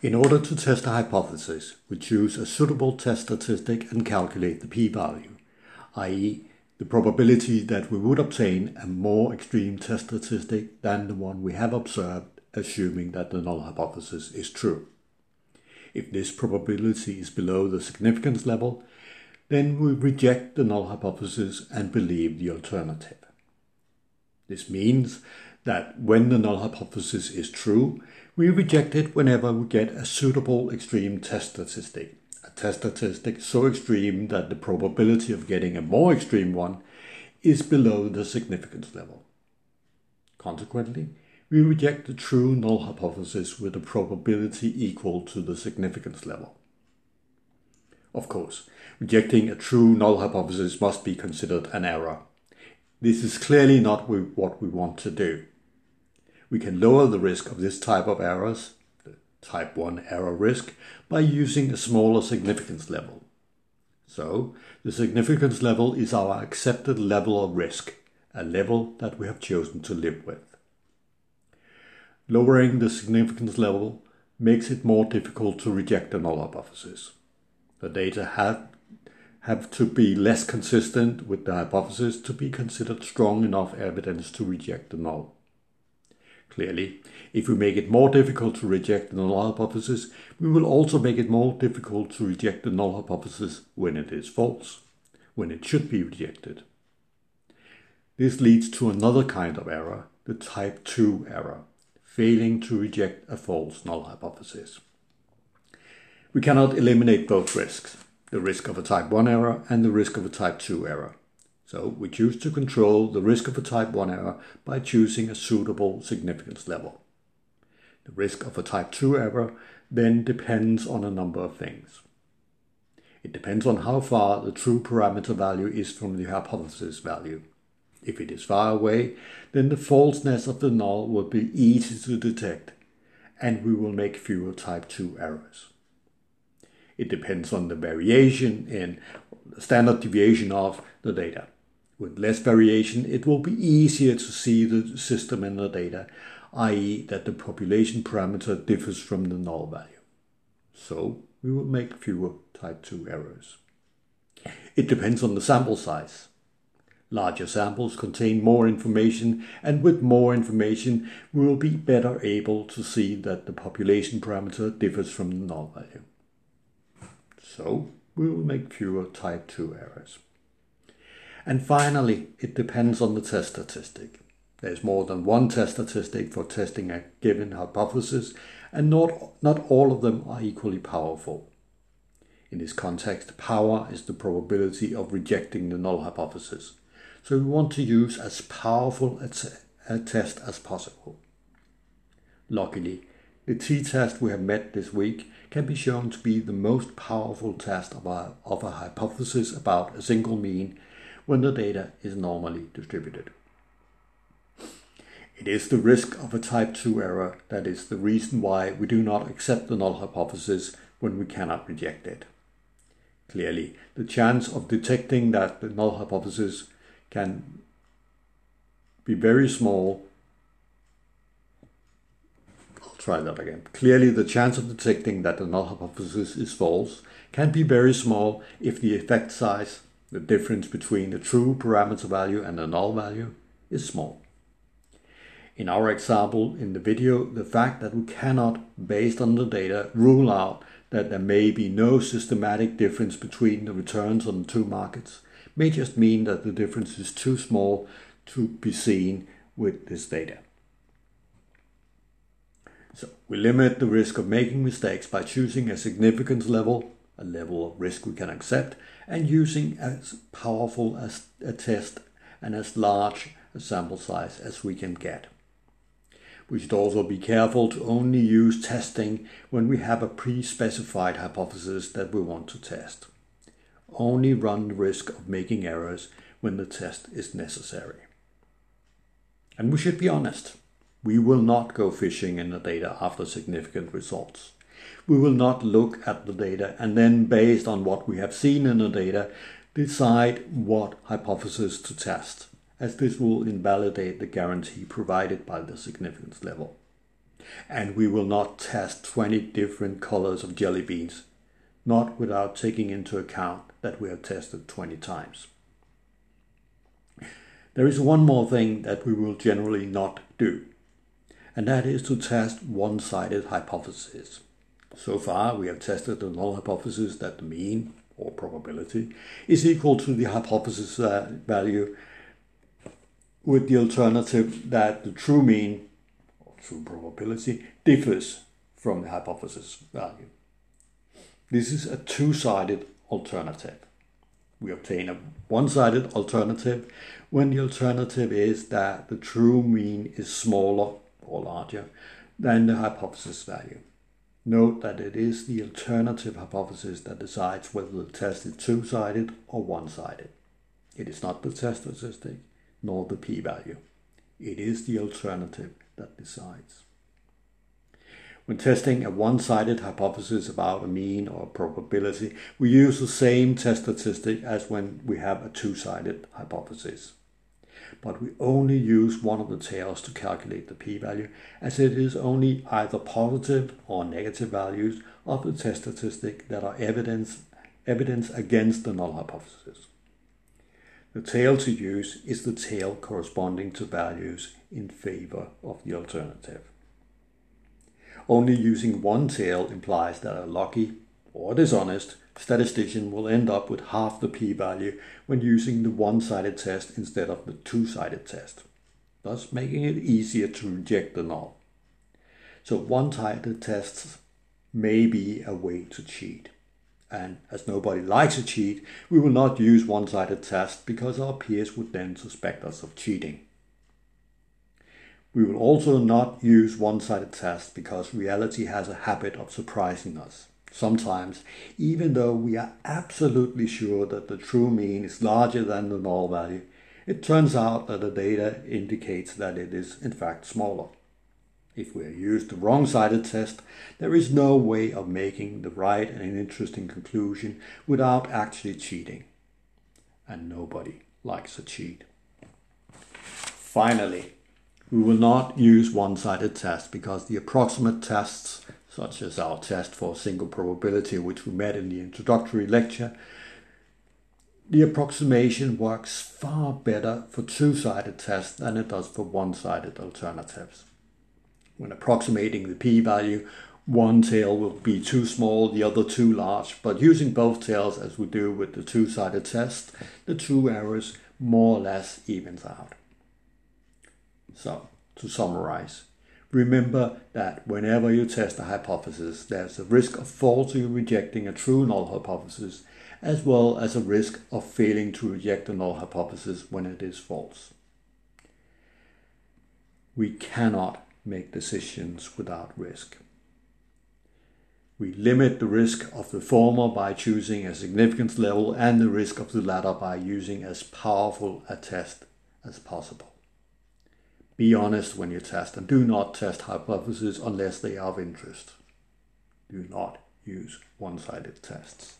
In order to test a hypothesis, we choose a suitable test statistic and calculate the p-value, i.e. the probability that we would obtain a more extreme test statistic than the one we have observed, assuming that the null hypothesis is true. If this probability is below the significance level, then we reject the null hypothesis and believe the alternative. This means that when the null hypothesis is true, we reject it whenever we get a suitable extreme test statistic, a test statistic so extreme that the probability of getting a more extreme one is below the significance level. Consequently, we reject the true null hypothesis with a probability equal to the significance level. Of course, rejecting a true null hypothesis must be considered an error. This is clearly not what we want to do. We can lower the risk of this type of errors, the type 1 error risk, by using a smaller significance level. So, the significance level is our accepted level of risk, a level that we have chosen to live with. Lowering the significance level makes it more difficult to reject a null hypothesis. The data have to be less consistent with the hypothesis to be considered strong enough evidence to reject the null. Clearly, if we make it more difficult to reject the null hypothesis, we will also make it more difficult to reject the null hypothesis when it is false, when it should be rejected. This leads to another kind of error, the type 2 error, failing to reject a false null hypothesis. We cannot eliminate both risks, the risk of a type 1 error and the risk of a type 2 error. So we choose to control the risk of a type 1 error by choosing a suitable significance level. The risk of a type 2 error then depends on a number of things. It depends on how far the true parameter value is from the hypothesis value. If it is far away, then the falseness of the null will be easy to detect, and we will make fewer type 2 errors. It depends on the variation in standard deviation of the data. With less variation, it will be easier to see the system in the data, i.e. that the population parameter differs from the null value. So we will make fewer type 2 errors. It depends on the sample size. Larger samples contain more information, and with more information, we will be better able to see that the population parameter differs from the null value. So, we will make fewer type 2 errors. And finally, it depends on the test statistic. There's more than one test statistic for testing a given hypothesis, and not all of them are equally powerful. In this context, power is the probability of rejecting the null hypothesis. So we want to use as powerful a test as possible. Luckily, the t-test we have met this week can be shown to be the most powerful test of a hypothesis about a single mean when the data is normally distributed. It is the risk of a type 2 error that is the reason why we do not accept the null hypothesis when we cannot reject it. Clearly, the chance of detecting that the null hypothesis can be very small. Try that again. Clearly, the chance of detecting that the null hypothesis is false can be very small if the effect size, the difference between the true parameter value and the null value, is small. In our example in the video, the fact that we cannot, based on the data, rule out that there may be no systematic difference between the returns on the two markets may just mean that the difference is too small to be seen with this data. So we limit the risk of making mistakes by choosing a significance level, a level of risk we can accept, and using as powerful a test and as large a sample size as we can get. We should also be careful to only use testing when we have a pre-specified hypothesis that we want to test. Only run the risk of making errors when the test is necessary. And we should be honest. We will not go fishing in the data after significant results. We will not look at the data and then, based on what we have seen in the data, decide what hypothesis to test, as this will invalidate the guarantee provided by the significance level. and we will not test 20 different colors of jelly beans, not without taking into account that we have tested 20 times. There is one more thing that we will generally not do, and that is to test one-sided hypotheses. So far, we have tested the null hypothesis that the mean, or probability, is equal to the hypothesis value, with the alternative that the true mean, or true probability, differs from the hypothesis value. This is a two-sided alternative. We obtain a one-sided alternative when the alternative is that the true mean is smaller or larger than the hypothesis value. Note that it is the alternative hypothesis that decides whether the test is two-sided or one-sided. It is not the test statistic nor the p-value. It is the alternative that decides. When testing a one-sided hypothesis about a mean or a probability, we use the same test statistic as when we have a two-sided hypothesis. But we only use one of the tails to calculate the p-value, as it is only either positive or negative values of the test statistic that are evidence against the null hypothesis. The tail to use is the tail corresponding to values in favor of the alternative. Only using one tail implies that a lucky or dishonest statistician will end up with half the p-value when using the one-sided test instead of the two-sided test, thus making it easier to reject the null. So one-sided tests may be a way to cheat. And as nobody likes to cheat, we will not use one-sided tests because our peers would then suspect us of cheating. We will also not use one-sided tests because reality has a habit of surprising us. Sometimes, even though we are absolutely sure that the true mean is larger than the null value, it turns out that the data indicates that it is in fact smaller. If we use the wrong-sided test, there is no way of making the right and interesting conclusion without actually cheating. And nobody likes a cheat. Finally, we will not use one-sided tests because the approximate tests, such as our test for single probability which we met in the introductory lecture, the approximation works far better for two-sided tests than it does for one-sided alternatives. When approximating the p-value, one tail will be too small, the other too large, but using both tails as we do with the two-sided test, the true errors more or less evens out. So, to summarize, remember that whenever you test a hypothesis, there's a risk of falsely rejecting a true null hypothesis, as well as a risk of failing to reject a null hypothesis when it is false. We cannot make decisions without risk. We limit the risk of the former by choosing a significance level and the risk of the latter by using as powerful a test as possible. Be honest when you test, and do not test hypotheses unless they are of interest. Do not use one-sided tests.